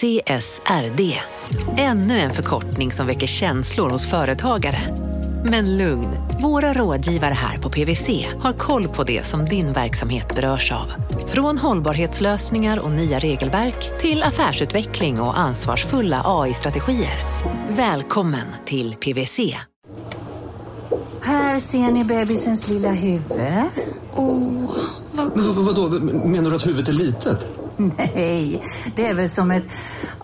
CSRD. Ännu en förkortning som väcker känslor hos företagare. Men lugn, våra rådgivare här på PwC har koll på det som din verksamhet berörs av. Från hållbarhetslösningar och nya regelverk till affärsutveckling och ansvarsfulla AI-strategier. Välkommen till PwC. Här ser ni bebisens lilla huvud. Åh, vad... Men vadå? Menar du att huvudet är litet? Nej, det är väl som ett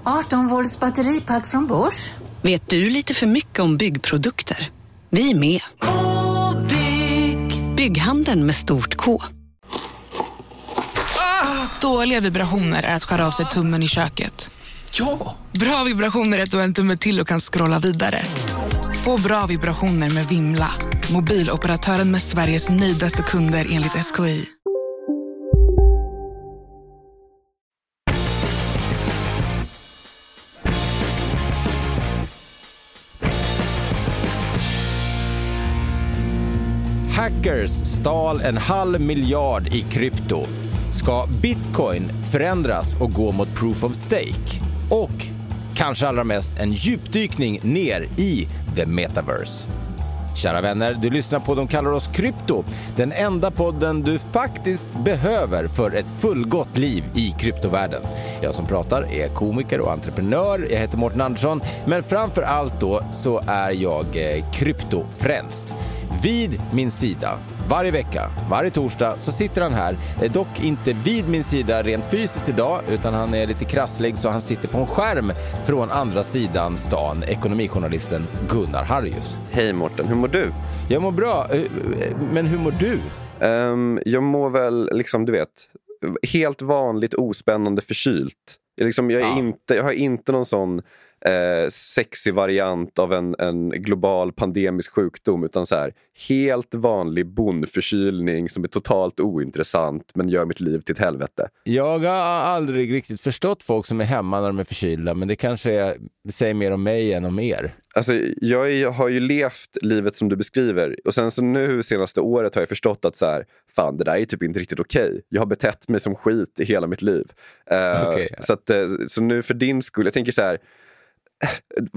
18 volts batteripack från Bosch. Vet du lite för mycket om byggprodukter? Vi är med. K-bygg. Bygghandeln med stort K. Ah, dåliga vibrationer är att skära av sig tummen i köket. Ja! Bra vibrationer är att du har en tumme till och kan scrolla vidare. Få bra vibrationer med Vimla. Mobiloperatören med Sveriges nöjdaste kunder enligt SKI. Hackers stal 1,5 miljard i krypto. Ska bitcoin förändras och gå mot proof of stake? Och kanske allra mest en djupdykning ner i the metaverse. Kära vänner, du lyssnar på De kallar oss krypto. Den enda podden du faktiskt behöver för ett fullgott liv i kryptovärlden. Jag som pratar är komiker och entreprenör. Jag heter Morten Andersson. Men framför allt då så är jag kryptofrälst. Vid min sida, varje vecka, varje torsdag så sitter han här. Dock inte vid min sida rent fysiskt idag, utan han är lite krasslig så han sitter på en skärm från andra sidan stan. Ekonomijournalisten Gunnar Harjus. Hej Morten, hur mår du? Jag mår bra, men hur mår du? Jag mår väl liksom, du vet, helt vanligt ospännande förkylt. Jag har inte någon sån... sexy variant av en global pandemisk sjukdom, utan så här helt vanlig bondförkylning som är totalt ointressant men gör mitt liv till ett helvete. Jag har aldrig riktigt förstått folk som är hemma när de är förkylda, men det kanske säger mer om mig än om er. Alltså, jag har ju levt livet som du beskriver, och sen så nu senaste året har jag förstått att så här, fan, det där är typ inte riktigt okej. Jag har betett mig som skit i hela mitt liv. Så nu för din skull, jag tänker så här,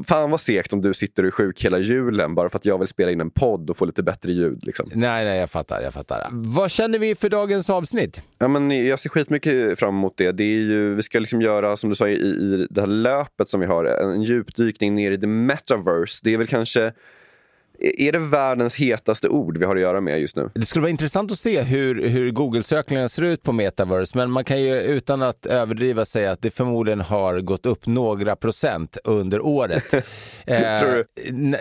fan vad segt om du sitter och är sjuk hela julen bara för att jag vill spela in en podd och få lite bättre ljud liksom. Nej, jag fattar. Vad känner vi för dagens avsnitt? Ja, men jag ser skitmycket fram emot det. Det är ju, vi ska liksom göra, som du sa, i det här löpet som vi har, en djupdykning ner i the metaverse. Det är väl kanske... Är det världens hetaste ord vi har att göra med just nu? Det skulle vara intressant att se hur Google-sökningarna ser ut på metaverse. Men man kan ju utan att överdriva säga att det förmodligen har gått upp några procent under året. Tror du?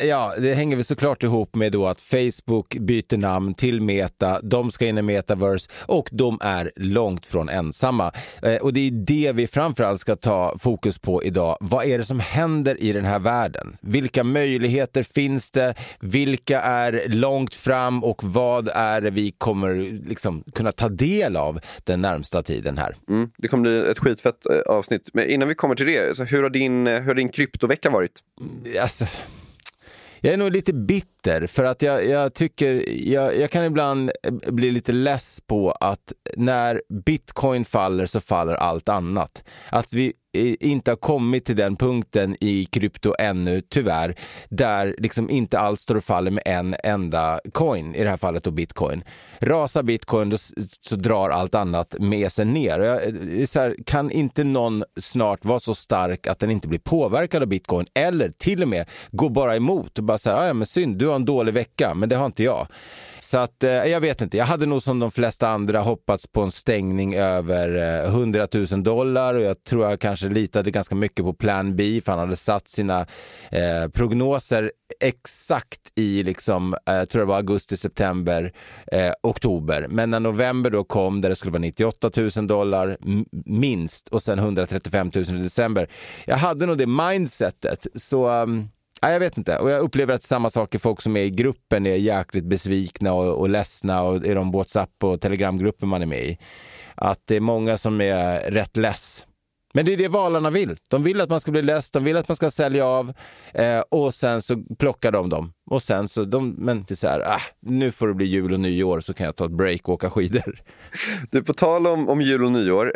Ja, det hänger väl såklart ihop med då att Facebook byter namn till Meta. De ska in i metaverse och de är långt från ensamma. Och det är det vi framförallt ska ta fokus på idag. Vad är det som händer i den här världen? Vilka möjligheter finns det? Vilka är långt fram och vad är det vi kommer liksom kunna ta del av den närmsta tiden här? Mm, det kommer bli ett skitfett avsnitt. Men innan vi kommer till det, så hur har din kryptovecka varit? Alltså, jag är nog lite bitter för att jag tycker, jag kan ibland bli lite less på att när bitcoin faller så faller allt annat. Att vi inte har kommit till den punkten i krypto ännu, tyvärr, där liksom inte allt står och faller med en enda coin, i det här fallet då bitcoin. Rasar bitcoin då, så drar allt annat med sig ner. Kan inte någon snart vara så stark att den inte blir påverkad av bitcoin, eller till och med gå bara emot och bara så här, ja men synd, du har en dålig vecka, men det har inte jag. Så att, jag vet inte, jag hade nog som de flesta andra hoppats på en stängning över $100,000 och jag tror jag kanske litade ganska mycket på Plan B, för han hade satt sina prognoser exakt i liksom, jag tror det var augusti, september, oktober. Men när november då kom där det skulle vara $98,000 minst och sen $135,000 i december. Jag hade nog det mindsetet, så... Nej, jag vet inte. Och jag upplever att samma saker, folk som är i gruppen är jäkligt besvikna och ledsna, och i de WhatsApp- och Telegramgrupper man är med i. Att det är många som är rätt less. Men det är det valarna vill. De vill att man ska bli less, de vill att man ska sälja av och sen så plockar de dem. Och sen så de inte så här, nu får det bli jul och nyår så kan jag ta ett break och åka skidor. Du, på tal om jul och nyår,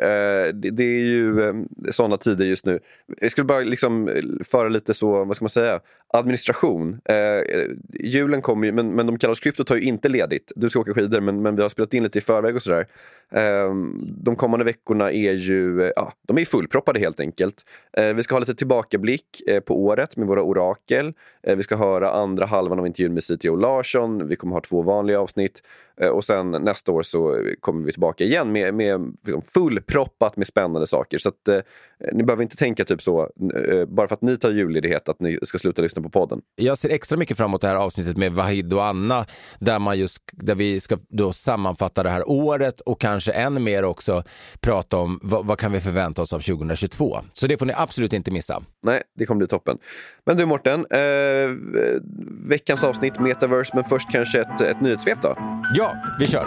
det är ju sådana tider just nu. Jag skulle bara liksom föra lite så, vad ska man säga, administration. Julen kommer ju, men de kallar krypto tar ju inte ledigt. Du ska åka skidor, men vi har spelat in lite i förväg och sådär. De kommande veckorna är ju, de är fullproppade helt enkelt. Vi ska ha lite tillbakablick på året med våra orakel. Vi ska höra andra halvan av intervjun med CTO Larsson. Vi kommer ha 2 vanliga avsnitt. Och sen nästa år så kommer vi tillbaka igen med fullproppat med spännande saker. Så att ni behöver inte tänka typ så, bara för att ni tar julledighet, att ni ska sluta lyssna på podden. Jag ser extra mycket fram emot det här avsnittet med Wahid och Anna, där vi ska då sammanfatta det här året och kanske än mer också prata om vad kan vi förvänta oss av 2022. Så det får ni absolut inte missa. Nej, det kommer bli toppen. Men du Morten, veckans avsnitt, Metaverse, men först kanske ett nyhetssvep då? Ja, vi kör!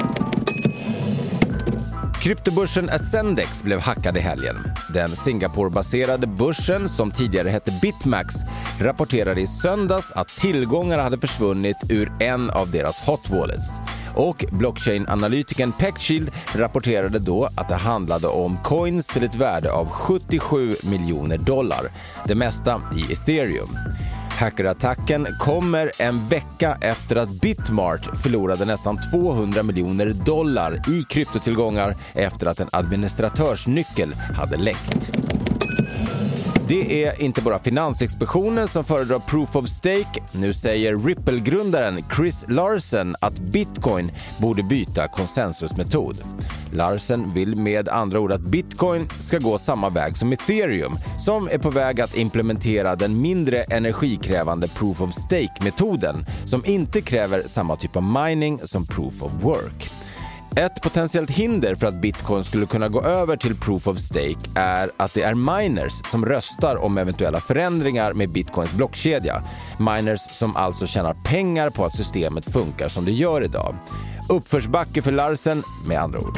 Kryptobörsen Ascendex blev hackad i helgen. Den Singapore-baserade börsen som tidigare hette Bitmax rapporterade i söndags att tillgångar hade försvunnit ur en av deras hot wallets. Och blockchain-analytikern Peck Shield rapporterade då att det handlade om coins till ett värde av $77 miljoner. Det mesta i Ethereum. Hackerattacken kommer en vecka efter att Bitmart förlorade nästan $200 miljoner i kryptotillgångar efter att en administratörsnyckel hade läckt. Det är inte bara Finansinspektionen som föredrar proof of stake. Nu säger Ripple-grundaren Chris Larsen att Bitcoin borde byta konsensusmetod. Larsen vill med andra ord att Bitcoin ska gå samma väg som Ethereum, som är på väg att implementera den mindre energikrävande proof of stake-metoden, som inte kräver samma typ av mining som proof of work. Ett potentiellt hinder för att Bitcoin skulle kunna gå över till Proof of Stake är att det är miners som röstar om eventuella förändringar med Bitcoins blockkedja. Miners som alltså tjänar pengar på att systemet funkar som det gör idag. Uppförsbacke för Larsen med andra ord.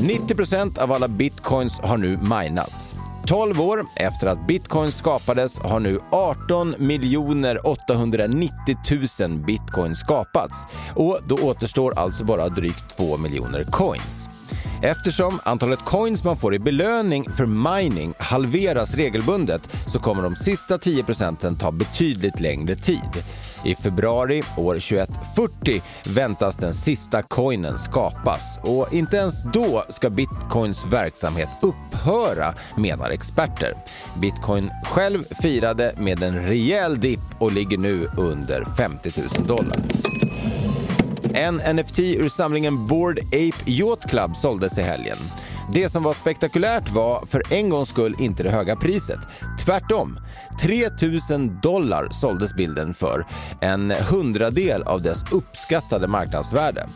90% av alla bitcoins har nu minats. 12 år efter att bitcoin skapades har nu 18 890 000 bitcoin skapats, och då återstår alltså bara drygt 2 miljoner coins. Eftersom antalet coins man får i belöning för mining halveras regelbundet så kommer de sista 10% ta betydligt längre tid. I februari år 2140 väntas den sista coinen skapas, och inte ens då ska Bitcoins verksamhet upphöra, menar experter. Bitcoin själv firade med en rejäl dipp och ligger nu under $50 000. En NFT ur samlingen Bored Ape Yacht Club såldes i helgen. Det som var spektakulärt var för en gångs skull inte det höga priset. Tvärtom, $3 000 såldes bilden för, en 100-del av dess uppskattade marknadsvärde.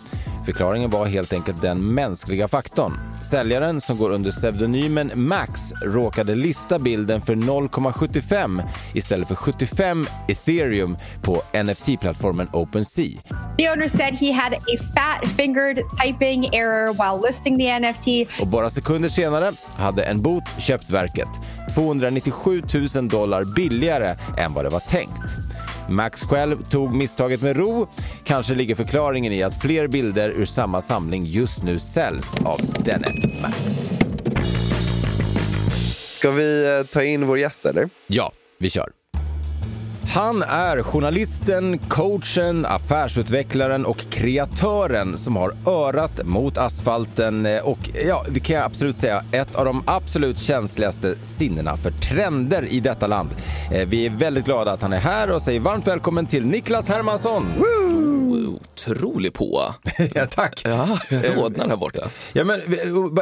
Förklaringen var helt enkelt den mänskliga faktorn. Säljaren, som går under pseudonymen Max, råkade lista bilden för 0,75 istället för 75 Ethereum på NFT-plattformen OpenSea. The owner said he had a fat-fingered typing error while listing the NFT. Och bara sekunder senare hade en bot köpt verket, $297 000 billigare än vad det var tänkt. Max själv tog misstaget med ro. Kanske ligger förklaringen i att fler bilder ur samma samling just nu säljs av denne Max. Ska vi ta in vår gäst eller? Ja, vi kör. Han är journalisten, coachen, affärsutvecklaren och kreatören som har örat mot asfalten och, ja, det kan jag absolut säga, ett av de absolut känsligaste sinnena för trender i detta land. Vi är väldigt glada att han är här och säger varmt välkommen till Niklas Hermansson. Woo! Otrolig på. Ja, tack. Ja, jag rådnar här borta. Ja, men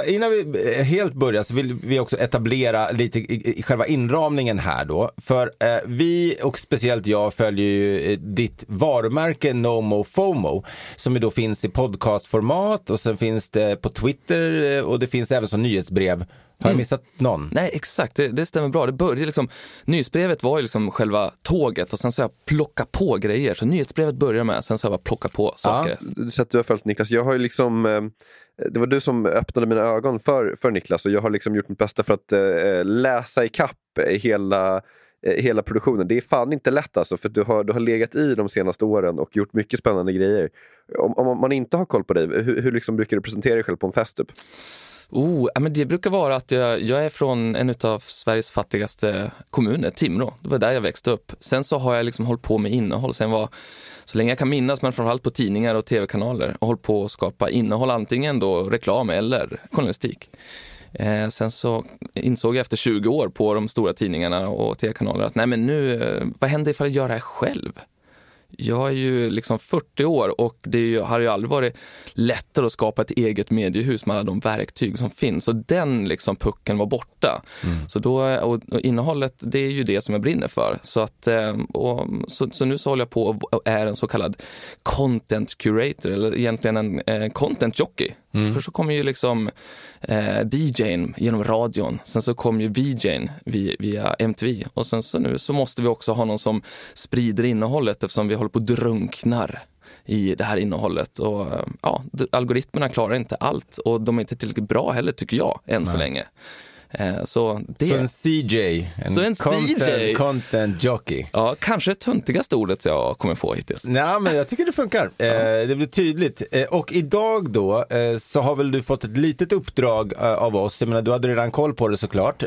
innan vi helt börjar så vill vi också etablera lite i själva inramningen här då. För vi, och speciellt jag, följer ju ditt varumärke No Mo Fomo, som ju då finns i podcastformat, och sen finns det på Twitter, och det finns även som nyhetsbrev. Har jag missat någon? Nej, exakt. Det stämmer bra. Det började liksom, nyhetsbrevet var ju liksom själva tåget, och sen så jag plocka på grejer. Så nyhetsbrevet börjar med, sen så jag bara plocka på saker. Ja. Så att du har följt Niklas. Jag har ju liksom, det var du som öppnade mina ögon för Niklas, och jag har liksom gjort mitt bästa för att läsa i kapp hela hela produktionen. Det är fan inte lätt alltså, för du har legat i de senaste åren och gjort mycket spännande grejer. Om man inte har koll på dig, hur liksom brukar du presentera dig själv på en fest typ? Men det brukar vara att jag är från en av Sveriges fattigaste kommuner, Timrå. Det var där jag växte upp. Sen så har jag liksom hållit på med innehåll. Sen var, så länge jag kan minnas, men framförallt på tidningar och tv-kanaler. Och hållit på att skapa innehåll, antingen då reklam eller journalistik. Sen så insåg jag efter 20 år på de stora tidningarna och tv-kanaler att nej men nu, vad händer ifall jag gör det här själv? Jag är ju liksom 40 år och det har ju aldrig varit lättare att skapa ett eget mediehus med alla de verktyg som finns. Och den liksom pucken var borta. Mm. Så då, och innehållet, det är ju det som jag brinner för. Så nu så håller jag på och är en så kallad content curator, eller egentligen en content jockey. Mm. Först så kom ju liksom DJn genom radion. Sen så kom ju VJn via MTV. Och sen så nu så måste vi också ha någon som sprider innehållet, eftersom vi håller på och drunknar i det här innehållet. Och ja, algoritmerna klarar inte allt. Och de är inte tillräckligt bra heller, tycker jag, än så länge. Så en CJ, content jockey. Ja, kanske det töntigaste ordet jag kommer få hittills. Nej, men jag tycker det funkar. Det blir tydligt. Och idag då så har väl du fått ett litet uppdrag av oss. Jag menar, du hade redan koll på det såklart,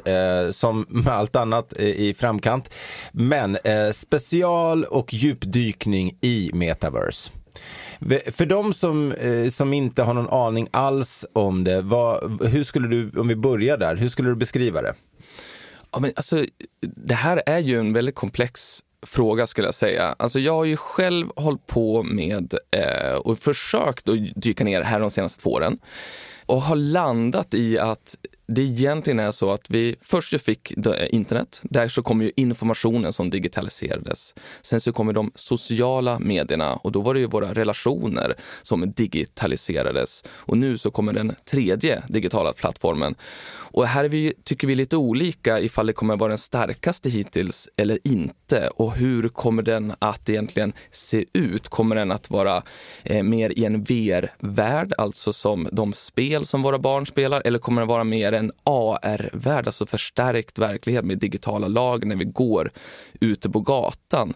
som med allt annat i framkant. Men special och djupdykning i metaverse. För de som inte har någon aning alls om det, hur skulle du, om vi börjar där, hur skulle du beskriva det? Ja, men alltså, det här är ju en väldigt komplex fråga skulle jag säga. Alltså, jag har ju själv hållit på med och försökt att dyka ner här de senaste 2 åren och har landat i att det egentligen är så att vi först fick internet. Där så kom ju informationen som digitaliserades. Sen så kommer de sociala medierna och då var det ju våra relationer som digitaliserades. Och nu så kommer den 3:e digitala plattformen. Och här är vi, tycker vi, lite olika ifall det kommer vara den starkaste hittills eller inte. Och hur kommer den att egentligen se ut? Kommer den att vara mer i en VR-värld, alltså som de spel som våra barn spelar, eller kommer den vara mer en AR-värld, alltså förstärkt verklighet med digitala lager när vi går ute på gatan.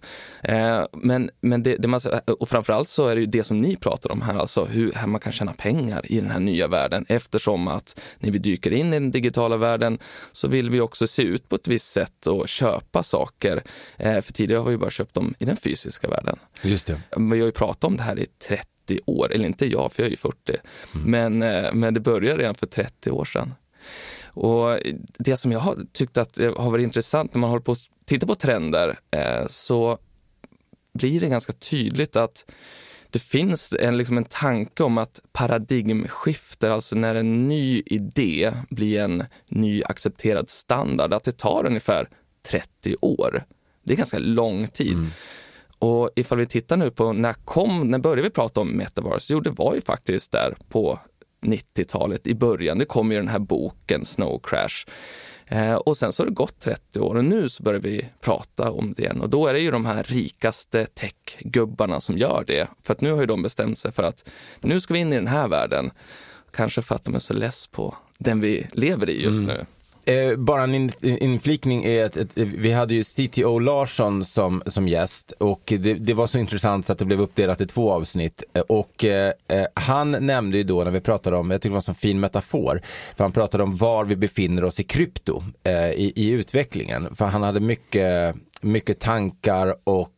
Men det man, och framförallt så är det ju det som ni pratar om här, alltså hur man kan tjäna pengar i den här nya världen, eftersom att när vi dyker in i den digitala världen så vill vi också se ut på ett visst sätt och köpa saker. För tidigare har vi ju bara köpt dem i den fysiska världen. Just det. Vi har ju pratat om det här i 30 år, eller inte jag, för jag är ju 40. Mm. Men det började redan för 30 år sedan. Och det som jag har tyckt att har varit intressant när man håller på att titta på trender, så blir det ganska tydligt att det finns liksom en tanke om att paradigmskifter, alltså när en ny idé blir en ny accepterad standard, att det tar ungefär 30 år. Det är ganska lång tid. Mm. Och ifall vi tittar nu på när började vi prata om metaverse? Jo, det var ju faktiskt där på 90-talet i början. Det kom ju den här boken Snow Crash. Och sen så har det gått 30 år och nu så börjar vi prata om det igen. Och då är det ju de här rikaste tech-gubbarna som gör det. För att nu har ju de bestämt sig för att nu ska vi in i den här världen. Kanske för att de är så less på den vi lever i just nu. Bara en inflikning är att vi hade ju CTO Larsson som gäst, och det var så intressant så att det blev uppdelat i 2 avsnitt, och han nämnde ju då när vi pratade om, jag tycker det var en sån fin metafor, för han pratade om var vi befinner oss i krypto i utvecklingen, för han hade mycket tankar och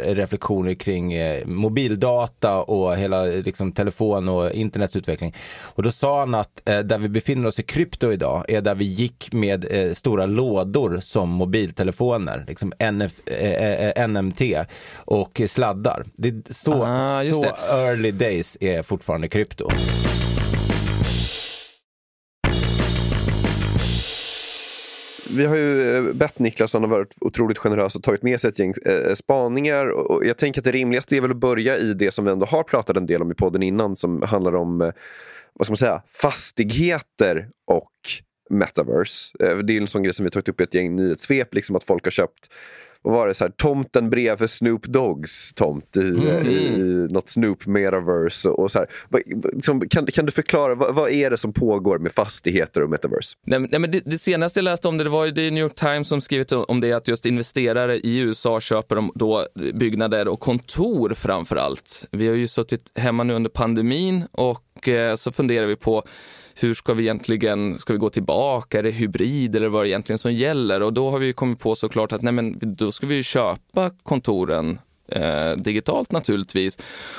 reflektioner kring mobildata och hela liksom telefon och internetsutveckling. Och då sa han att där vi befinner oss i krypto idag är där vi gick med stora lådor som mobiltelefoner, liksom NMT och sladdar. Det är så det. Early days är fortfarande krypto. Vi har ju bett Niklas, han har varit otroligt generös och tagit med sig ett gäng spaningar, och jag tänker att det rimligaste är väl att börja i det som vi ändå har pratat en del om i podden innan, som handlar om, vad ska man säga, fastigheter och metaverse. Det är en sån grej som vi tagit upp i ett gäng nyhetssvep, liksom att folk har köpt vad var det så här, tomten brev för Snoop Doggs tomt i något Snoop metaverse och så här. Liksom, kan du förklara vad är det som pågår med fastigheter och metaverse? Nej men det senaste jag läste om det var ju det New York Times som skrivit om det, att just investerare i USA köper de då byggnader och kontor framför allt. Vi har ju suttit hemma nu under pandemin och så funderar vi på hur ska vi egentligen, ska vi gå tillbaka, är det hybrid eller vad det egentligen som gäller? Och då har vi ju kommit på såklart att nej men då ska vi ju köpa kontoren digitalt naturligtvis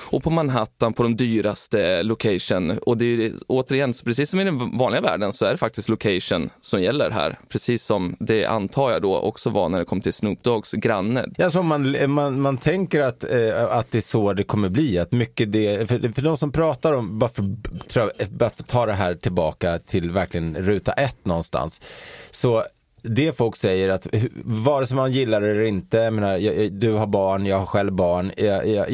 och på Manhattan på de dyraste location, och det är återigen precis som i den vanliga världen så är det faktiskt location som gäller här, precis som det antar jag då också var när det kom till Snoop Doggs granne. Ja, så man tänker att det är så det kommer bli, att mycket det, för de som pratar om varför ta det här tillbaka till verkligen ruta ett någonstans, så det folk säger att vare sig man gillar det eller inte, jag menar, du har barn, jag har själv barn,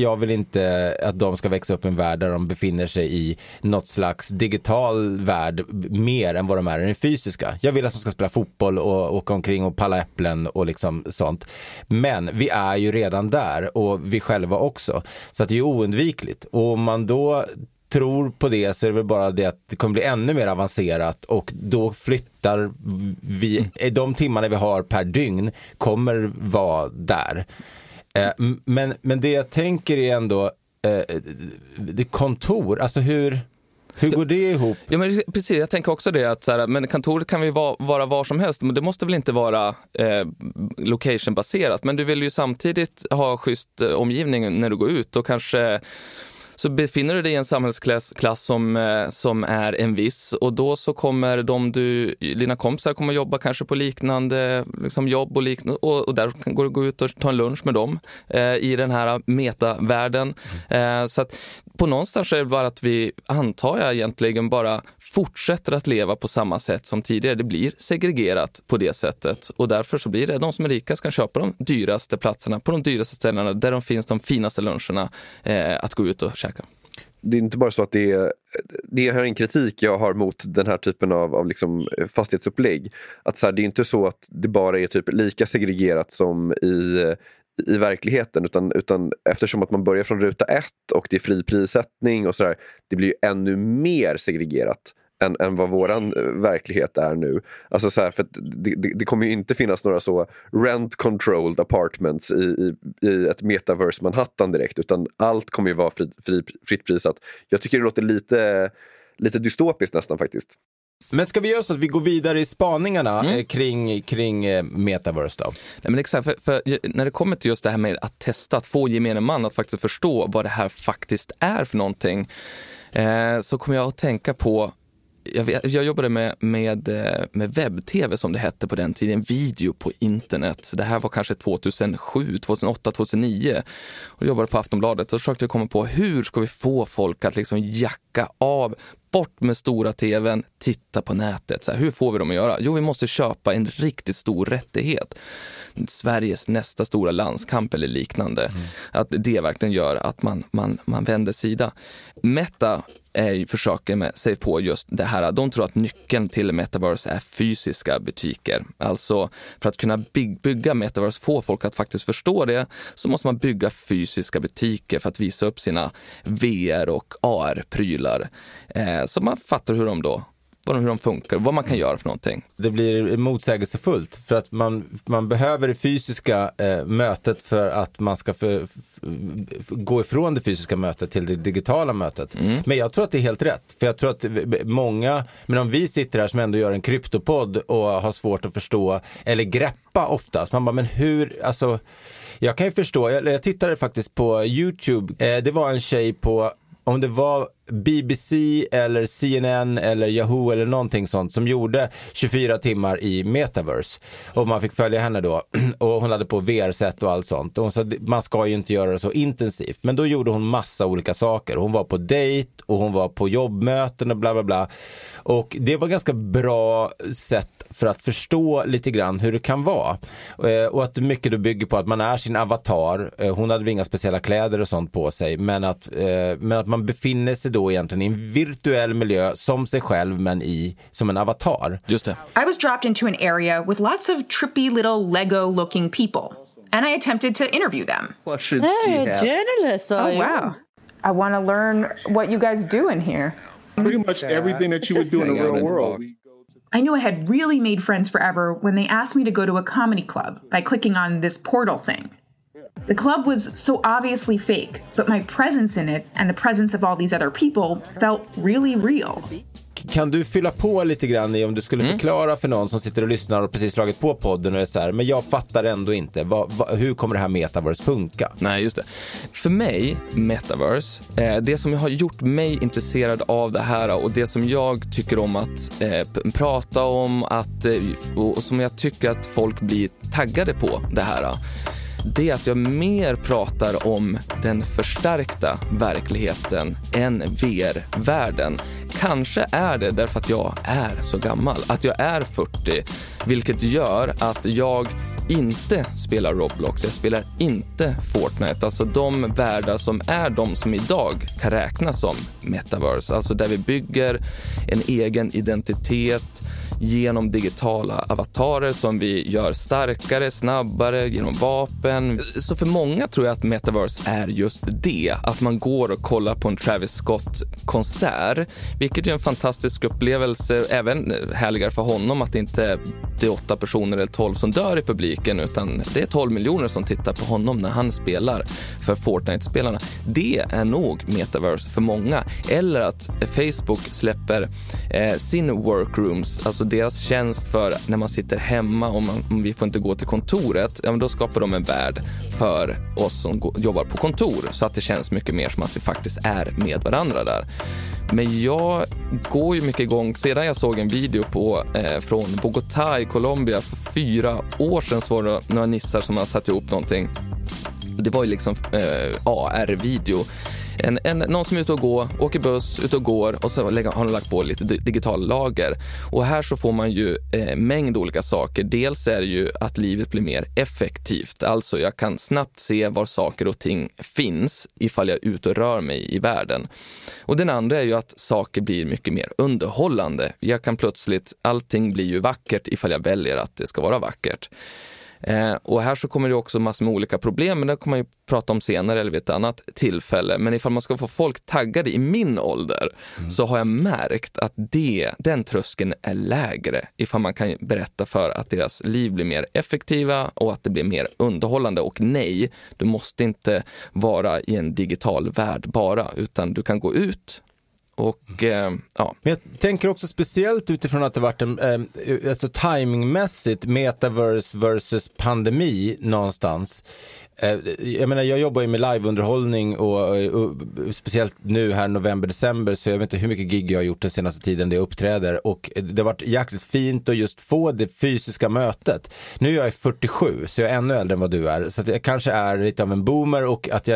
jag vill inte att de ska växa upp i en värld där de befinner sig i något slags digital värld mer än vad de är i den fysiska. Jag vill att de ska spela fotboll och åka omkring och palla äpplen och liksom sånt. Men vi är ju redan där, och vi själva också. Så att det är ju oundvikligt. Och om man då tror på det, så är det väl bara det att det kommer bli ännu mer avancerat, och då flyttar vi, de timmarna vi har per dygn kommer vara där. Men det jag tänker är ändå det kontor, alltså hur går det ihop? Ja, men precis, jag tänker också det att så här, men kontoret kan vi vara var som helst, men det måste väl inte vara location-baserat, men du vill ju samtidigt ha schysst omgivning när du går ut, och kanske så befinner du dig i en samhällsklass som är en viss, och då så kommer dina kompisar kommer jobba kanske på liknande liksom jobb och liknande, och där kan du gå ut och ta en lunch med dem i den här metavärlden. Så att på någonstans är det bara att vi, antar jag egentligen, bara fortsätter att leva på samma sätt som tidigare. Det blir segregerat på det sättet, och därför så blir det de som är rika ska köpa de dyraste platserna på de dyraste ställena där de finns de finaste luncherna att gå ut och köpa. Det är inte bara så att det här är en kritik jag har mot den här typen av liksom fastighetsupplägg, att så här, det är inte så att det bara är typ lika segregerat som i verkligheten, utan eftersom att man börjar från ruta ett och det är fri prissättning och så där, det blir ju ännu mer segregerat än vad våran verklighet är nu. Alltså så här, för det kommer ju inte finnas några så rent-controlled apartments i ett metaverse Manhattan direkt, utan allt kommer ju vara fritt prisat. Jag tycker det låter lite dystopiskt nästan faktiskt. Men ska vi göra så att vi går vidare i spaningarna kring metaverse då? Nej, men exakt, för när det kommer till just det här med att testa, att få gemene man att faktiskt förstå vad det här faktiskt är för någonting, så kommer jag att tänka på, jag jobbade med webb-tv som det hette på den tiden, video på internet. Det här var kanske 2007, 2008, 2009. Och jobbade på Aftonbladet och försökte komma på hur ska vi få folk att liksom jacka av, bort med stora tvn, titta på nätet. Så här, hur får vi dem att göra? Jo, vi måste köpa en riktigt stor rättighet. Sveriges nästa stora landskamp eller liknande. Att det verkligen gör att man vänder sida. Meta försöker med sig på just det här. De tror att nyckeln till metaverse är fysiska butiker. Alltså för att kunna bygga metaverse, få folk att faktiskt förstå det, så måste man bygga fysiska butiker för att visa upp sina VR- och AR-prylar. Så man fattar hur de funkar, vad man kan göra för någonting. Det blir motsägelsefullt, för att man behöver det fysiska mötet för att man ska gå ifrån det fysiska mötet till det digitala mötet. Men jag tror att det är helt rätt, för jag tror att många, men om vi sitter här som ändå gör en kryptopodd och har svårt att förstå eller greppa oftast, man bara, men hur, alltså jag kan ju förstå, jag tittade faktiskt på YouTube, det var en tjej på, om det var BBC eller CNN eller Yahoo eller någonting sånt, som gjorde 24 timmar i metaverse, och man fick följa henne då, och hon hade på VR-sätt och allt sånt, och hon sa, man ska ju inte göra det så intensivt, men då gjorde hon massa olika saker, hon var på dejt och hon var på jobbmöten och bla bla bla, och det var ganska bra sätt för att förstå lite grann hur det kan vara, och att mycket då bygger på att man är sin avatar, hon hade inga speciella kläder och sånt på sig, men att man befinner sig då egentligen i en virtuell miljö som sig själv, men som en avatar. Just det. I was dropped into an area with lots of trippy little Lego looking people. and I attempted to interview them. What should journalist, are you? Wow. I want to learn what you guys do in here. Pretty much everything that you would do in the real world. I knew I had really made friends forever when they asked me to go to a comedy club by clicking on this portal thing. The club was so obviously fake, but my presence in it and the presence of all these other people felt really real. Kan du fylla på lite grann i om du skulle förklara för någon som sitter och lyssnar och precis slagit på podden och är så här, men jag fattar ändå inte, hur kommer det här metaverse funka? Nej, just det. För mig, metaverse, det som har gjort mig intresserad av det här och det som jag tycker om att prata om och som jag tycker att folk blir taggade på det här, det är att jag mer pratar om den förstärkta verkligheten än VR-världen. Kanske är det därför att jag är så gammal, att jag är 40, vilket gör att jag inte spelar Roblox, jag spelar inte Fortnite. Alltså de världar som är de som idag kan räknas som metaverse. Alltså där vi bygger en egen identitet genom digitala avatarer som vi gör starkare, snabbare, genom vapen. Så för många tror jag att metaverse är just det. Att man går och kollar på en Travis Scott-konsert, vilket är en fantastisk upplevelse. Även härligare för honom att inte det är 8 personer eller 12 som dör i publiken, utan det är 12 miljoner som tittar på honom när han spelar för Fortnite-spelarna. Det är nog metaverse för många. Eller att Facebook släpper sin workrooms, alltså deras tjänst för när man sitter hemma och om vi får inte gå till kontoret, ja, men då skapar de en värld för oss som jobbar på kontor så att det känns mycket mer som att vi faktiskt är med varandra där. Men jag går ju mycket igång. Sedan jag såg en video från Bogotá i Colombia för 4 år sedan, så var det några nissar som har satt ihop någonting. Det var ju liksom AR-video. Någon som är ute och går, åker buss, ute och går, och så har de lagt på lite digital lager. Och här så får man ju mängd olika saker. Dels är det ju att livet blir mer effektivt. Alltså jag kan snabbt se var saker och ting finns ifall jag är ute och rör mig i världen. Och den andra är ju att saker blir mycket mer underhållande. Jag kan plötsligt, allting blir ju vackert ifall jag väljer att det ska vara vackert. Och här så kommer det också massor med olika problem, men det kommer man ju prata om senare eller vid ett annat tillfälle. Men ifall man ska få folk taggade i min ålder så har jag märkt att den tröskeln är lägre ifall man kan berätta för att deras liv blir mer effektiva och att det blir mer underhållande. Och nej, du måste inte vara i en digital värld bara, utan du kan gå ut. Och, ja. Men jag tänker också speciellt utifrån att det varit alltså timingmässigt metaverse versus pandemi någonstans. Jag menar, jag jobbar ju med liveunderhållning och speciellt nu här november-december, så jag vet inte hur mycket gig jag har gjort den senaste tiden där jag uppträder, och det har varit jäkligt fint att just få det fysiska mötet. Nu är jag 47, så jag är ännu äldre än vad du är, så att jag kanske är lite av en boomer, och att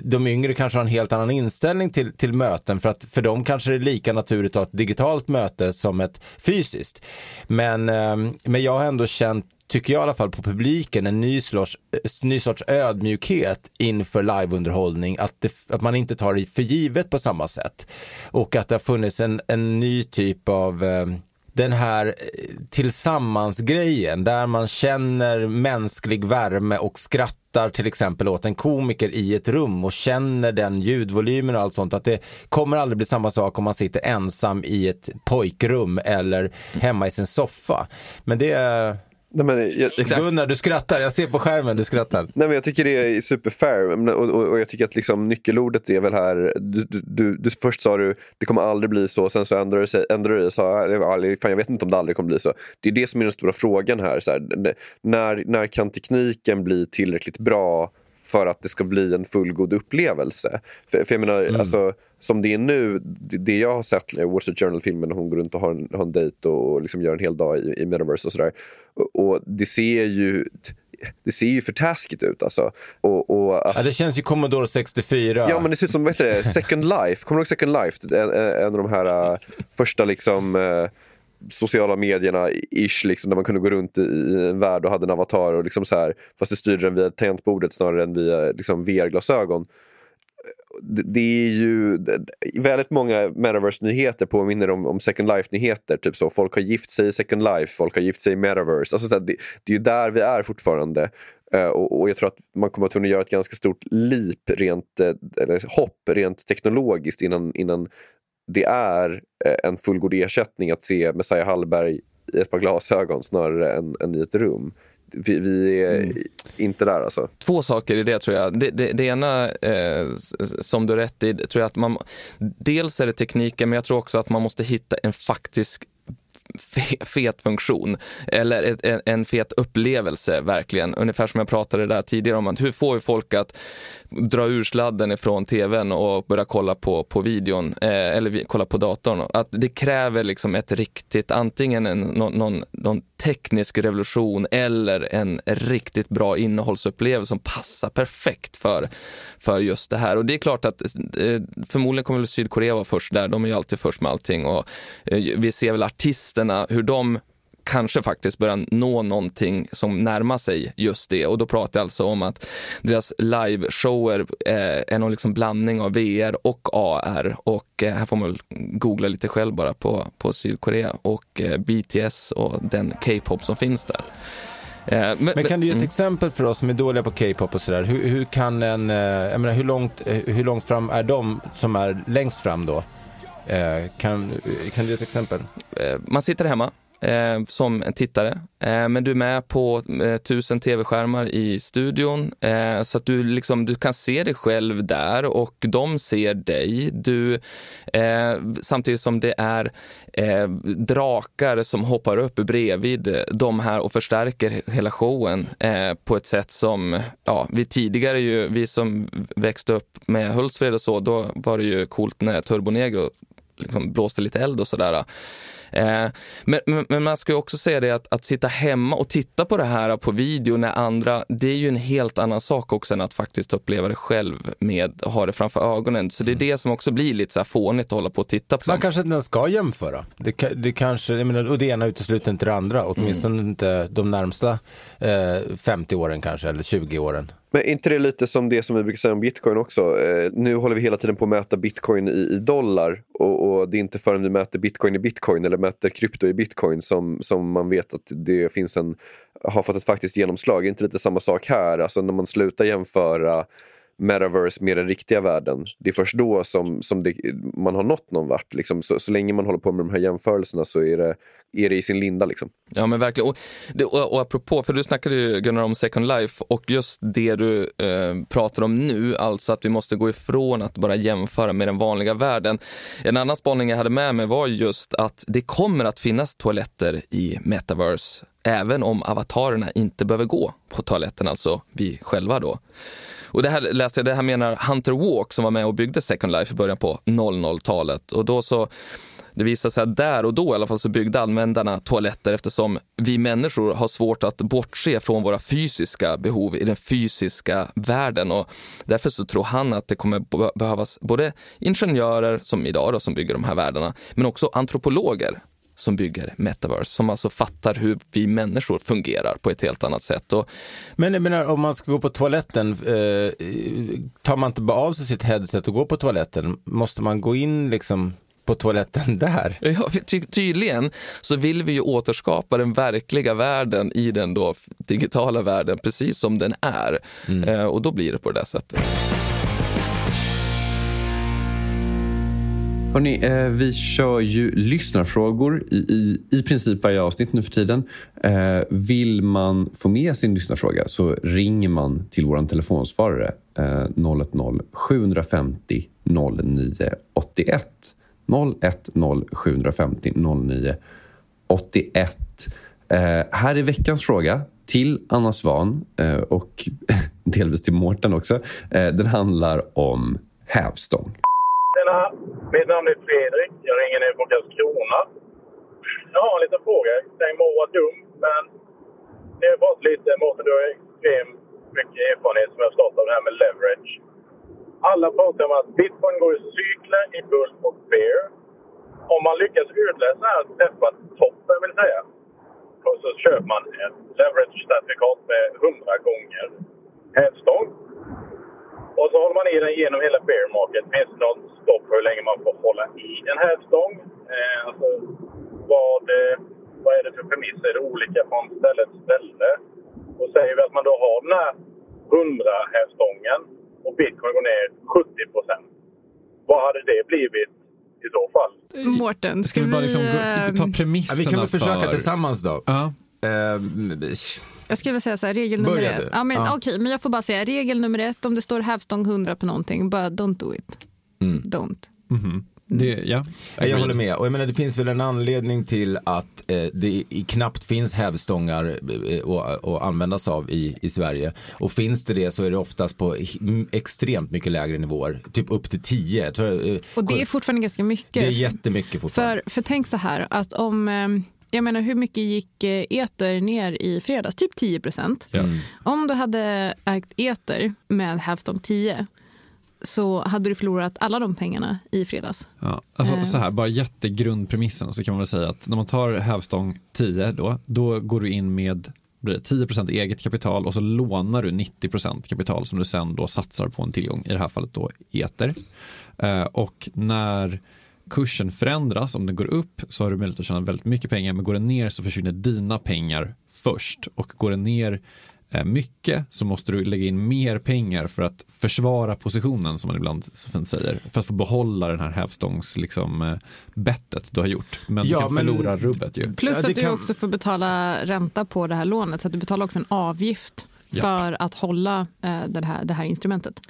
de yngre kanske har en helt annan inställning till möten, för att för dem kanske det är lika naturligt att ha ett digitalt möte som ett fysiskt. Men jag har ändå känt, tycker jag i alla fall, på publiken en ny sorts ödmjukhet inför liveunderhållning, att man inte tar det för givet på samma sätt, och att det har funnits en ny typ av den här tillsammansgrejen där man känner mänsklig värme och skrattar till exempel åt en komiker i ett rum och känner den ljudvolymen och allt sånt, att det kommer aldrig bli samma sak om man sitter ensam i ett pojkrum eller hemma i sin soffa. Men det är... Nej, men Gunnar, du skrattar. Jag ser på skärmen, du skrattar. Nej, men jag tycker det är superfair, och jag tycker att liksom nyckelordet är väl här. Du först sa du det kommer aldrig bli så, sen så ändrar du och sa fan, jag vet inte om det aldrig kommer bli så. Det är det som är den stora frågan här, så här, när kan tekniken bli tillräckligt bra för att det ska bli en fullgod upplevelse? För jag menar, alltså, som det är nu, det jag har sett i Wall Street Journal-filmen när hon går runt och har en dejt och liksom gör en hel dag i metaverse och sådär, och det ser ju för taskigt ut, alltså. Och ja, det känns ju Commodore 64. Ja, men det ser ut som, vet du, Second Life. Kommer du ihåg Second Life? En av de här första liksom sociala medierna ish, liksom, där man kunde gå runt i en värld och hade en avatar och liksom så här, fast det styrde den via tangentbordet snarare än via liksom VR-glasögon. Det är ju väldigt många metaverse-nyheter påminner om Second Life-nyheter, typ så, folk har gift sig i Second Life, folk har gift sig i metaverse, alltså, det är ju där vi är fortfarande, Och jag tror att man kommer att kunna göra ett ganska stort leap rent teknologiskt innan det är en fullgod ersättning att se Messiah Hallberg i ett par glasögon snarare än i ett rum. Vi är inte där alltså. Två saker i det tror jag. Det ena som du rätt i tror jag att man, dels är det tekniken, men jag tror också att man måste hitta en faktisk fet funktion eller en fet upplevelse verkligen, ungefär som jag pratade där tidigare om att hur får ju folk att dra ur sladden ifrån tvn och börja kolla på videon eller kolla på datorn, att det kräver liksom ett riktigt, antingen någon teknisk revolution eller en riktigt bra innehållsupplevelse som passar perfekt för just det här. Och det är klart att förmodligen kommer Sydkorea vara först där, de är ju alltid först med allting, och vi ser väl artisterna, hur de kanske faktiskt börjar nå någonting som närmar sig just det. Och då pratar jag alltså om att deras live-shower är någon liksom blandning av VR och AR. Och här får man googla lite själv bara på Sydkorea och BTS och den K-pop som finns där. Men kan du ge ett exempel för oss som är dåliga på K-pop och sådär? Hur kan jag menar, hur långt fram är de som är längst fram då? Kan du ge ett exempel? Man sitter hemma som en tittare, men du är med på 1000 tv-skärmar i studion, så att du, liksom, du kan se dig själv där och de ser dig, samtidigt som det är drakar som hoppar upp bredvid de här och förstärker hela showen på ett sätt som vi tidigare ju, vi som växte upp med Hultsfred och så, då var det ju coolt när Turbonegro liksom blåste lite eld och sådär. Men man ska ju också säga det att sitta hemma och titta på det här på video när andra, det är ju en helt annan sak också än att faktiskt uppleva det själv med att ha det framför ögonen. Så det är det som också blir lite så här fånigt att hålla på och titta på. Man kanske inte ska jämföra. Det kanske, jag menar, och det ena utesluter inte det andra, åtminstone inte de närmsta 50 åren kanske, eller 20 åren. Men inte det lite som det som vi brukar säga om bitcoin också? Nu håller vi hela tiden på att mäta bitcoin i dollar, och det är inte förrän vi mäter bitcoin i bitcoin eller mäter krypto i bitcoin som man vet att det finns har fått ett faktiskt genomslag. Det är inte lite samma sak här, alltså när man slutar jämföra metaverse med den riktiga världen. Det är först då som man har nått någon vart. Liksom. Så länge man håller på med de här jämförelserna så är det i sin linda. Liksom. Ja, men verkligen. Och apropå, för du snackade ju, Gunnar, om Second Life och just det du pratar om nu, alltså att vi måste gå ifrån att bara jämföra med den vanliga världen. En annan spaning jag hade med mig var just att det kommer att finnas toaletter i metaverse, även om avatarerna inte behöver gå på toaletten, alltså vi själva då. Och det här läste jag, det här menar Hunter Walk som var med och byggde Second Life i början på 00-talet. Och då så, det visade sig att där och då i alla fall så byggde användarna toaletter eftersom vi människor har svårt att bortse från våra fysiska behov i den fysiska världen. Och därför så tror han att det kommer behövas både ingenjörer som idag då, som bygger de här världarna, men också antropologer som bygger metaverse, som alltså fattar hur vi människor fungerar på ett helt annat sätt. Men jag menar, om man ska gå på toaletten, tar man inte bara av sig sitt headset och går på toaletten? Måste man gå in liksom på toaletten där? Ja, tydligen så vill vi ju återskapa den verkliga världen i den då digitala världen, precis som den är. Och då blir det på det där sättet. Hörrni, vi kör ju lyssnarfrågor i princip varje avsnitt nu för tiden. Vill man få med sin lyssnarfråga så ringer man till vår telefonsvarare 010 750 0981. 010 750 0981. Här är veckans fråga till Anna Svan och delvis till Mårten också. Den handlar om hävstång. Tjena, mitt namn är Fredrik. Jag ringer ner från Karlskrona. Jag har en liten fråga. Jag tänkte må vara dum, men det har varit lite Mårten, du har extremt mycket erfarenhet som jag har förstått av det här med leverage. Alla pratar om att bitcoin går i cykler i bull och bear. Om man lyckas utläsa här och träffa toppen, vill säga, och så köper man ett leverage-certifikat med 100 gånger hävstång. Och så håller man i den genom hela bear market. Finns det något stopp hur länge man får hålla i en hävstång? Alltså, vad är det för premisser? Är det olika från ställe till ställe? Och säger vi att man då har den här 100-hävstången och bitcoin går ner 70%. Vad hade det blivit i så fall? Mårten, ska vi bara liksom ta premisserna för... Ja, vi kan väl försöka tillsammans då. Ja. Jag skulle vilja säga så här, regel nummer ett. Ja, men, ja. Okej, men jag får bara säga regel nummer ett. Om det står hävstång 100 på någonting, bara don't do it. Mm. Don't. Mm-hmm. Det, ja. Jag håller med. Och jag menar, det finns väl en anledning till att det knappt finns hävstångar att användas av i Sverige. Och finns det så är det oftast på extremt mycket lägre nivåer. Typ upp till 10. Jag tror, och det är fortfarande ganska mycket. Det är jättemycket fortfarande. För tänk så här, att om... Jag menar, hur mycket gick Ether ner i fredags? Typ 10%. Mm. Om du hade ägt Ether med hävstång 10 så hade du förlorat alla de pengarna i fredags. Ja, alltså så här, bara jättegrundpremissen, och så kan man väl säga att när man tar hävstång 10 då går du in med 10% eget kapital och så lånar du 90% kapital som du sen då satsar på en tillgång, i det här fallet då Ether. Och när kursen förändras, om den går upp så har du möjlighet att tjäna väldigt mycket pengar, men går den ner så försvinner dina pengar först, och går den ner mycket så måste du lägga in mer pengar för att försvara positionen, som man ibland så fint säger, för att få behålla den här hävstångs liksom bettet du har gjort, men ja, du kan förlora rubbet ju. Plus att du också får betala ränta på det här lånet, så att du betalar också en avgift för att hålla det här instrumentet.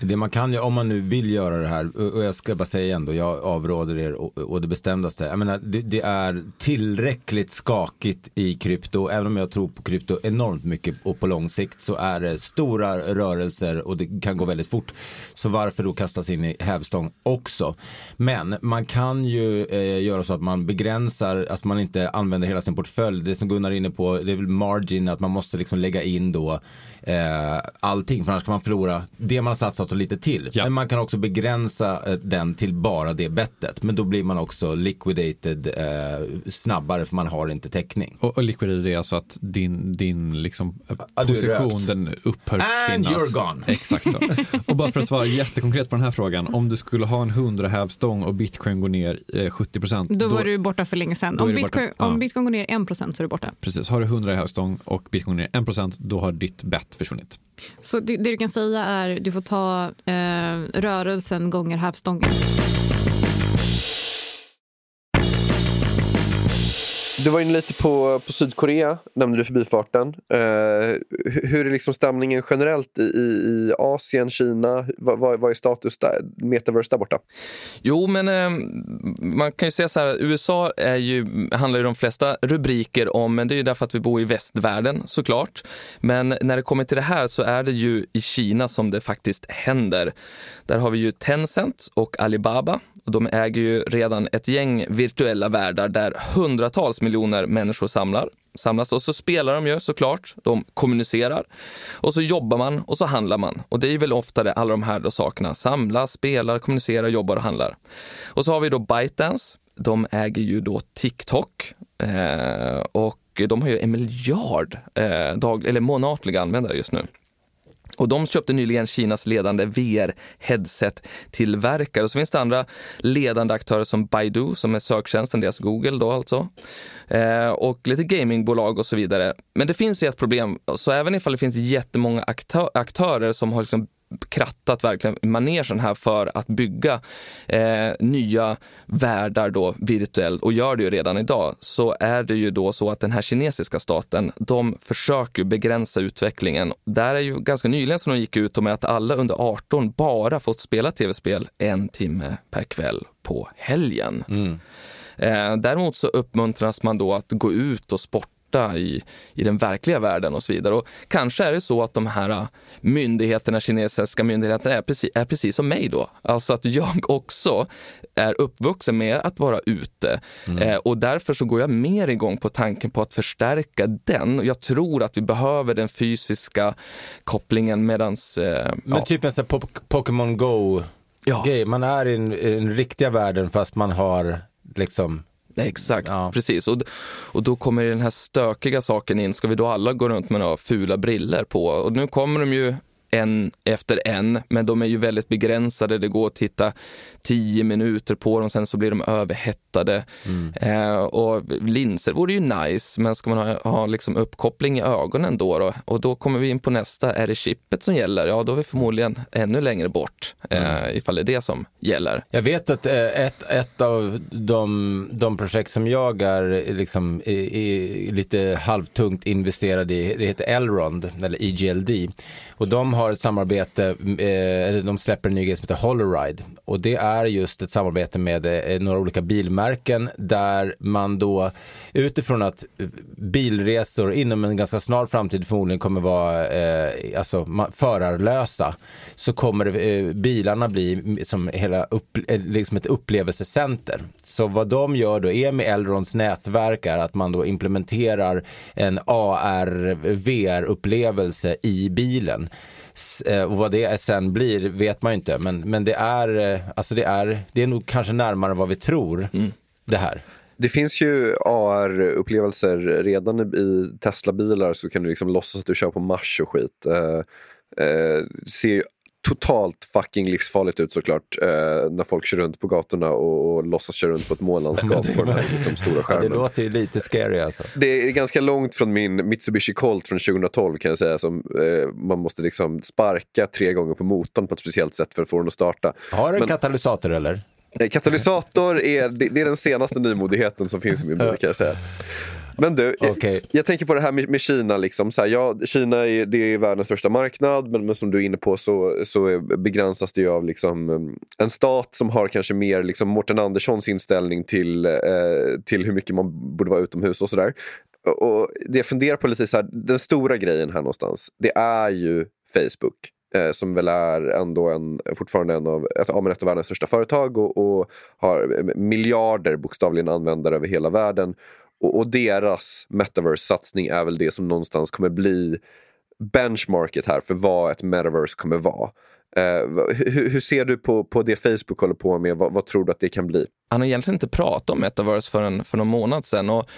Det man kan, om man nu vill göra det här, och jag ska bara säga ändå, jag avråder er och det bestämdaste. Jag menar, det är tillräckligt skakigt i krypto, även om jag tror på krypto enormt mycket, och på lång sikt så är det stora rörelser och det kan gå väldigt fort. Så varför då kastas in i hävstång också? Men man kan ju göra så att man begränsar, att alltså man inte använder hela sin portfölj. Det som Gunnar är inne på, det är väl margin, att man måste liksom lägga in då allting, för annars kan man förlora det man har satsat och lite till. Ja. Men man kan också begränsa den till bara det bettet, men då blir man också liquidated snabbare, för man har inte täckning. Och liquidated är alltså att din liksom position, den upphör finnas. And you're gone. Exakt så. Och bara för att svara jättekonkret på den här frågan, om du skulle ha en 100 hävstång och bitcoin går ner 70%, då var du borta för länge sedan. Om bitcoin går ner 1% så är du borta. Precis, har du 100 hävstång och bitcoin går ner 1%, då har ditt bett försvunnit. Så det du kan säga är, du får ta rörelsen gånger hävstången. Du var inne lite på Sydkorea, nämnde du förbifarten. Hur är liksom stämningen generellt i Asien, Kina? Vad är status där? Metaverse där borta? Jo, men man kan ju säga så här, USA handlar ju de flesta rubriker om, men det är ju därför att vi bor i västvärlden såklart. Men när det kommer till det här så är det ju i Kina som det faktiskt händer. Där har vi ju Tencent och Alibaba. Och de äger ju redan ett gäng virtuella världar där hundratals miljoner människor samlas, och så spelar de ju såklart, de kommunicerar och så jobbar man och så handlar man, och det är väl ofta det, alla de här då sakerna: samlas, spelar, kommunicerar, jobbar och handlar. Och så har vi då ByteDance, de äger ju då TikTok och de har ju 1 miljard månatliga användare just nu. Och de köpte nyligen Kinas ledande VR-headset-tillverkare. Och så finns det andra ledande aktörer som Baidu, som är söktjänsten, deras Google då alltså. Och lite gamingbolag och så vidare. Men det finns ju ett problem. Så även ifall det finns jättemånga aktörer som har liksom krattat verkligen manegen här för att bygga nya världar då virtuellt, och gör det ju redan idag, så är det ju då så att den här kinesiska staten, de försöker begränsa utvecklingen. Där är ju ganska nyligen som de gick ut med att alla under 18 bara fått spela tv-spel 1 timme per kväll på helgen. Mm. Däremot så uppmuntras man då att gå ut och sporta i den verkliga världen och så vidare. Och kanske är det så att de här myndigheterna, kinesiska myndigheterna, är precis som mig då. Alltså att jag också är uppvuxen med att vara ute. Och därför så går jag mer igång på tanken på att förstärka den. Och jag tror att vi behöver den fysiska kopplingen medans... Men typ en sån här Pokémon Go-grej. Man är i den riktiga världen fast man har liksom... Exakt, ja. Precis. Och då kommer den här stökiga saken in. Ska vi då alla gå runt med några fula briller på? Och nu kommer de ju en efter en, men de är ju väldigt begränsade. Det går att titta 10 minuter på dem, sen så blir de överhettade. Och linser vore ju nice, men ska man ha liksom uppkoppling i ögonen då? Och då kommer vi in på nästa, är det chippet som gäller? Ja, då är vi förmodligen ännu längre bort ifall det är det som gäller. Jag vet att ett av de projekt som jag är liksom är lite halvtungt investerad i, det heter Elrond eller EGLD, och de har ett samarbete, de släpper en ny grej som heter Holoride, och det är just ett samarbete med några olika bilmärken där man då utifrån att bilresor inom en ganska snar framtid förmodligen kommer vara förarlösa, så kommer bilarna bli som hela liksom ett upplevelsecenter. Så vad de gör då är med Elrons nätverk är att man då implementerar en AR-VR-upplevelse i bilen. Och vad det sen blir vet man ju inte, men det är nog kanske närmare vad vi tror det här. Det finns ju AR-upplevelser redan i Tesla-bilar, så kan du liksom låtsas att du kör på Mars och skit. Ser ju totalt fucking livsfarligt ut såklart, när folk kör runt på gatorna och låtsas köra runt på ett månlandskap på den här liksom stora skärmen. Det låter ju lite scary alltså. Det är ganska långt från min Mitsubishi Colt från 2012 kan jag säga, som man måste liksom sparka 3 gånger på motorn på ett speciellt sätt för att få den att starta. Har du en katalysator eller? Katalysator är den senaste nymodigheten som finns i min bil kan jag säga. Men du, okay. jag tänker på det här med Kina liksom. Så här, Kina är världens största marknad, men som du är inne på så begränsas det ju av liksom, en stat som har kanske mer liksom, Morten Anderssons inställning till hur mycket man borde vara utomhus och sådär. Och det jag funderar på lite så här, den stora grejen här någonstans, det är ju Facebook. Som väl är ändå fortfarande ett av världens största företag och har miljarder bokstavligen användare över hela världen. Och deras metaverse-satsning är väl det som någonstans kommer bli benchmarket här för vad ett metaverse kommer vara. Hur ser du på det Facebook håller på med? Vad tror du att det kan bli? Han har egentligen inte pratat om metaverse för någon månad sedan, och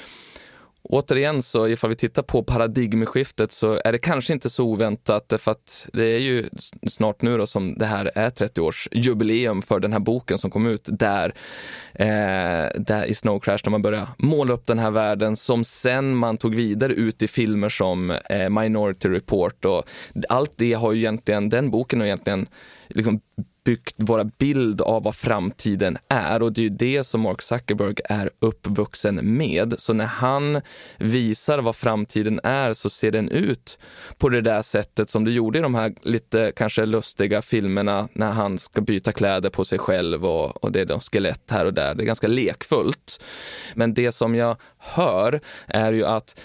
återigen så ifall vi tittar på paradigmskiftet så är det kanske inte så oväntat, för att det är ju snart nu då som det här är 30-årsjubileum för den här boken som kom ut där i Snow Crash, när man började måla upp den här världen som sen man tog vidare ut i filmer som Minority Report, och allt det har ju egentligen, den boken har egentligen liksom byggt våra bild av vad framtiden är, och det är ju det som Mark Zuckerberg är uppvuxen med. Så när han visar vad framtiden är så ser den ut på det där sättet som det gjorde i de här lite kanske lustiga filmerna när han ska byta kläder på sig själv och det är de skelett här och där. Det är ganska lekfullt. Men det som jag hör är ju att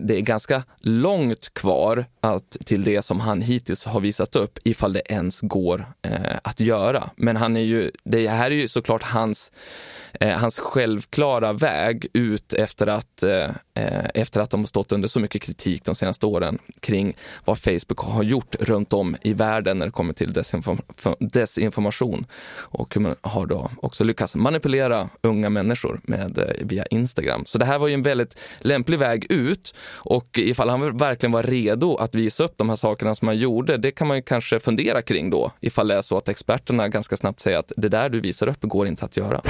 det är ganska långt kvar till det som han hittills har visat upp, ifall det ens går att göra. Men det här är ju såklart hans självklara väg ut efter att de har stått under så mycket kritik de senaste åren kring vad Facebook har gjort runt om i världen när det kommer till desinformation, och hur man har då också lyckats manipulera unga människor via Instagram. Så det här var ju en väldigt lämplig väg ut, och ifall han verkligen var redo att visa upp de här sakerna som han gjorde, det kan man ju kanske fundera kring då, ifall det är så att experterna ganska snabbt säger att det där du visar upp går inte att göra.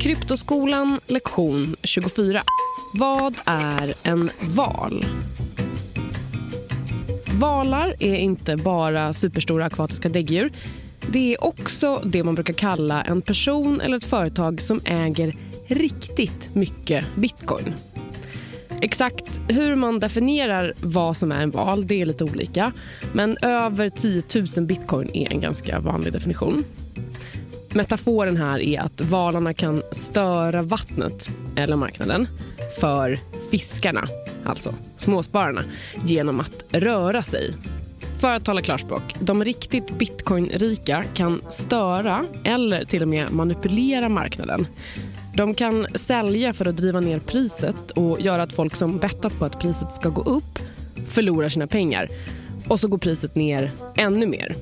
Kryptoskolan, lektion 24. Vad är en val? Valar är inte bara superstora akvatiska däggdjur. Det är också det man brukar kalla en person eller ett företag som äger riktigt mycket bitcoin. Exakt hur man definierar vad som är en val, det är lite olika. Men över 10 000 bitcoin är en ganska vanlig definition. Metaforen här är att valarna kan störa vattnet eller marknaden för fiskarna, alltså småspararna, genom att röra sig. För att tala klarspråk, de riktigt bitcoinrika kan störa eller till och med manipulera marknaden. De kan sälja för att driva ner priset och göra att folk som bettar på att priset ska gå upp förlorar sina pengar, och så går priset ner ännu mer.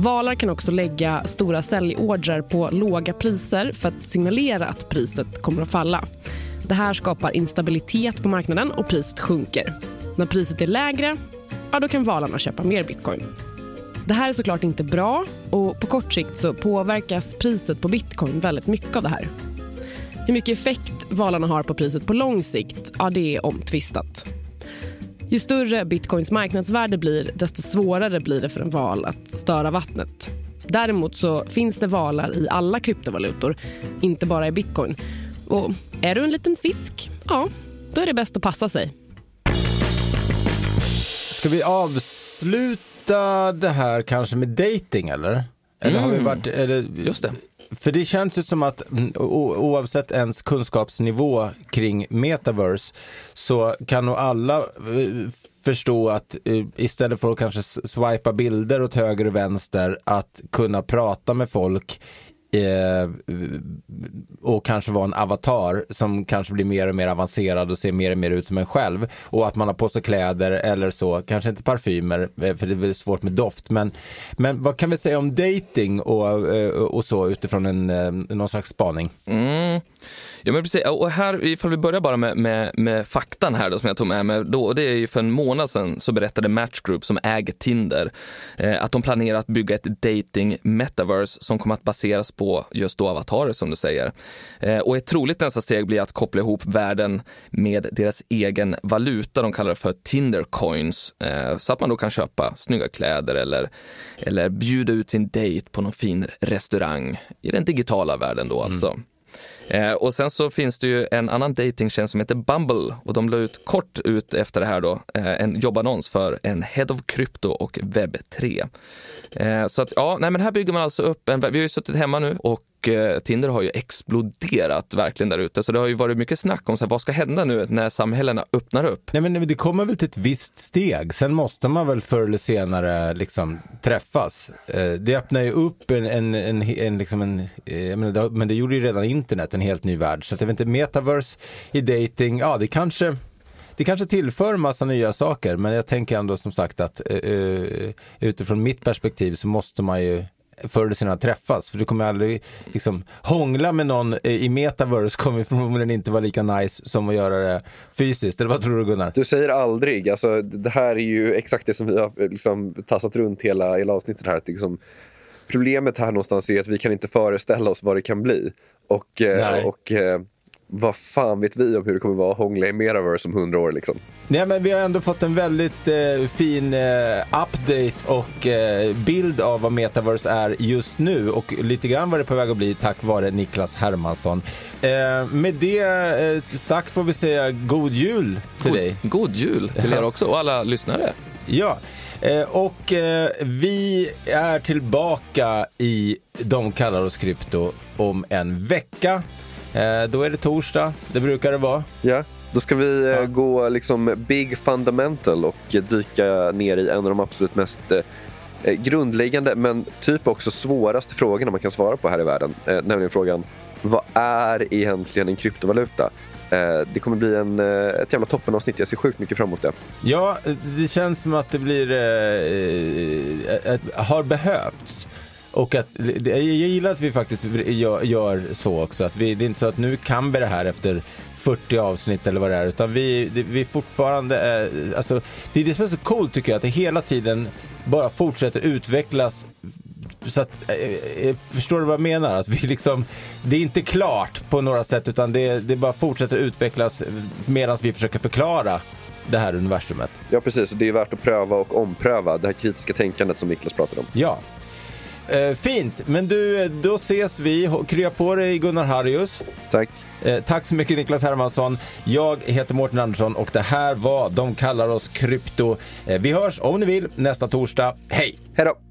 Valar kan också lägga stora säljordrar på låga priser för att signalera att priset kommer att falla. Det här skapar instabilitet på marknaden och priset sjunker. När priset är lägre, ja, då kan valarna köpa mer bitcoin. Det här är såklart inte bra och på kort sikt så påverkas priset på bitcoin väldigt mycket av det här. Hur mycket effekt valarna har på priset på lång sikt, ja, det är omtvistat. Ju större bitcoins marknadsvärde blir, desto svårare blir det för en val att störa vattnet. Däremot så finns det valar i alla kryptovalutor, inte bara i bitcoin. Och är du en liten fisk, ja, då är det bäst att passa sig. Ska vi avsluta det här kanske med dating, eller? Eller har vi varit... Eller, just det. För det känns ju som att oavsett ens kunskapsnivå kring metaverse så kan nog alla förstå att istället för att kanske swipa bilder åt höger och vänster, att kunna prata med folk och kanske vara en avatar som kanske blir mer och mer avancerad och ser mer och mer ut som en själv, och att man har på sig kläder eller så, kanske inte parfymer för det är väl svårt med doft, men vad kan vi säga om dating och så utifrån någon slags spaning? Ja, men precis, och här ifall vi börjar bara med faktan här då, som jag tog med mig då, och det är ju för en månad sedan så berättade Match Group, som äger Tinder, att de planerar att bygga ett dating metaverse som kommer att baseras på just då avatarer, som du säger. Och ett troligt nästa steg blir att koppla ihop världen med deras egen valuta, de kallar det för Tinder coins, så att man då kan köpa snygga kläder eller bjuda ut sin dejt på någon fin restaurang i den digitala världen då alltså. Och sen så finns det ju en annan datingtjänst som heter Bumble, och de la ut kort ut efter det här då en jobbannons för en head of krypto och webb 3. Så att ja, nej, men här bygger man alltså upp en, vi har ju suttit hemma nu och Tinder har ju exploderat verkligen där ute, så det har ju varit mycket snack om så här, vad ska hända nu när samhällena öppnar upp? Nej, men det kommer väl till ett visst steg, sen måste man väl förr eller senare liksom träffas. Det öppnar ju upp men det gjorde ju redan internet en helt ny värld, så att det är inte metaverse i dating, ja, det kanske tillför massa nya saker, men jag tänker ändå som sagt att utifrån mitt perspektiv så måste man ju förr sina träffas, för du kommer aldrig liksom hångla med någon i metaverse, kommer förmodligen inte vara lika nice som att göra det fysiskt, eller vad tror du, Gunnar? Du säger aldrig, alltså det här är ju exakt det som vi har liksom tassat runt hela avsnittet här, att liksom problemet här någonstans är att vi kan inte föreställa oss vad det kan bli, och vad fan vet vi om hur det kommer vara att hångla i metaverse om 100 år liksom? Nej, men vi har ändå fått en väldigt fin update och bild av vad metaverse är just nu, och lite grann var det på väg att bli tack vare Niklas Hermansson. Med det sagt får vi säga god jul till dig. God jul till er också och alla lyssnare. Ja, och vi är tillbaka i De kallar oss krypto om en vecka. Då är det torsdag, det brukar det vara. Ja, då ska vi gå liksom big fundamental och dyka ner i en av de absolut mest grundläggande, men typ också svåraste frågorna man kan svara på här i världen, nämligen frågan: vad är egentligen en kryptovaluta? Det kommer bli ett jävla toppenavsnitt. Jag ser sjukt mycket fram emot det. Ja, det känns som att det blir har behövts. Och att, jag gillar att vi faktiskt gör så också, att det är inte så att nu kan vi det här efter 40 avsnitt eller vad det är, utan vi fortfarande alltså, det är det som är så coolt tycker jag, att det hela tiden bara fortsätter utvecklas, så att förstår du vad jag menar, att vi liksom, det är inte klart på några sätt, utan det bara fortsätter utvecklas medan vi försöker förklara det här universumet. Ja precis, och det är värt att pröva och ompröva det här kritiska tänkandet som Niklas pratade om. Ja. Fint, men du, då ses vi. Krya på dig, Gunnar Harjus. Tack. Tack så mycket, Niklas Hermansson. Jag heter Morten Andersson och det här var De kallar oss krypto. Vi hörs om ni vill nästa torsdag. Hej! Hej då!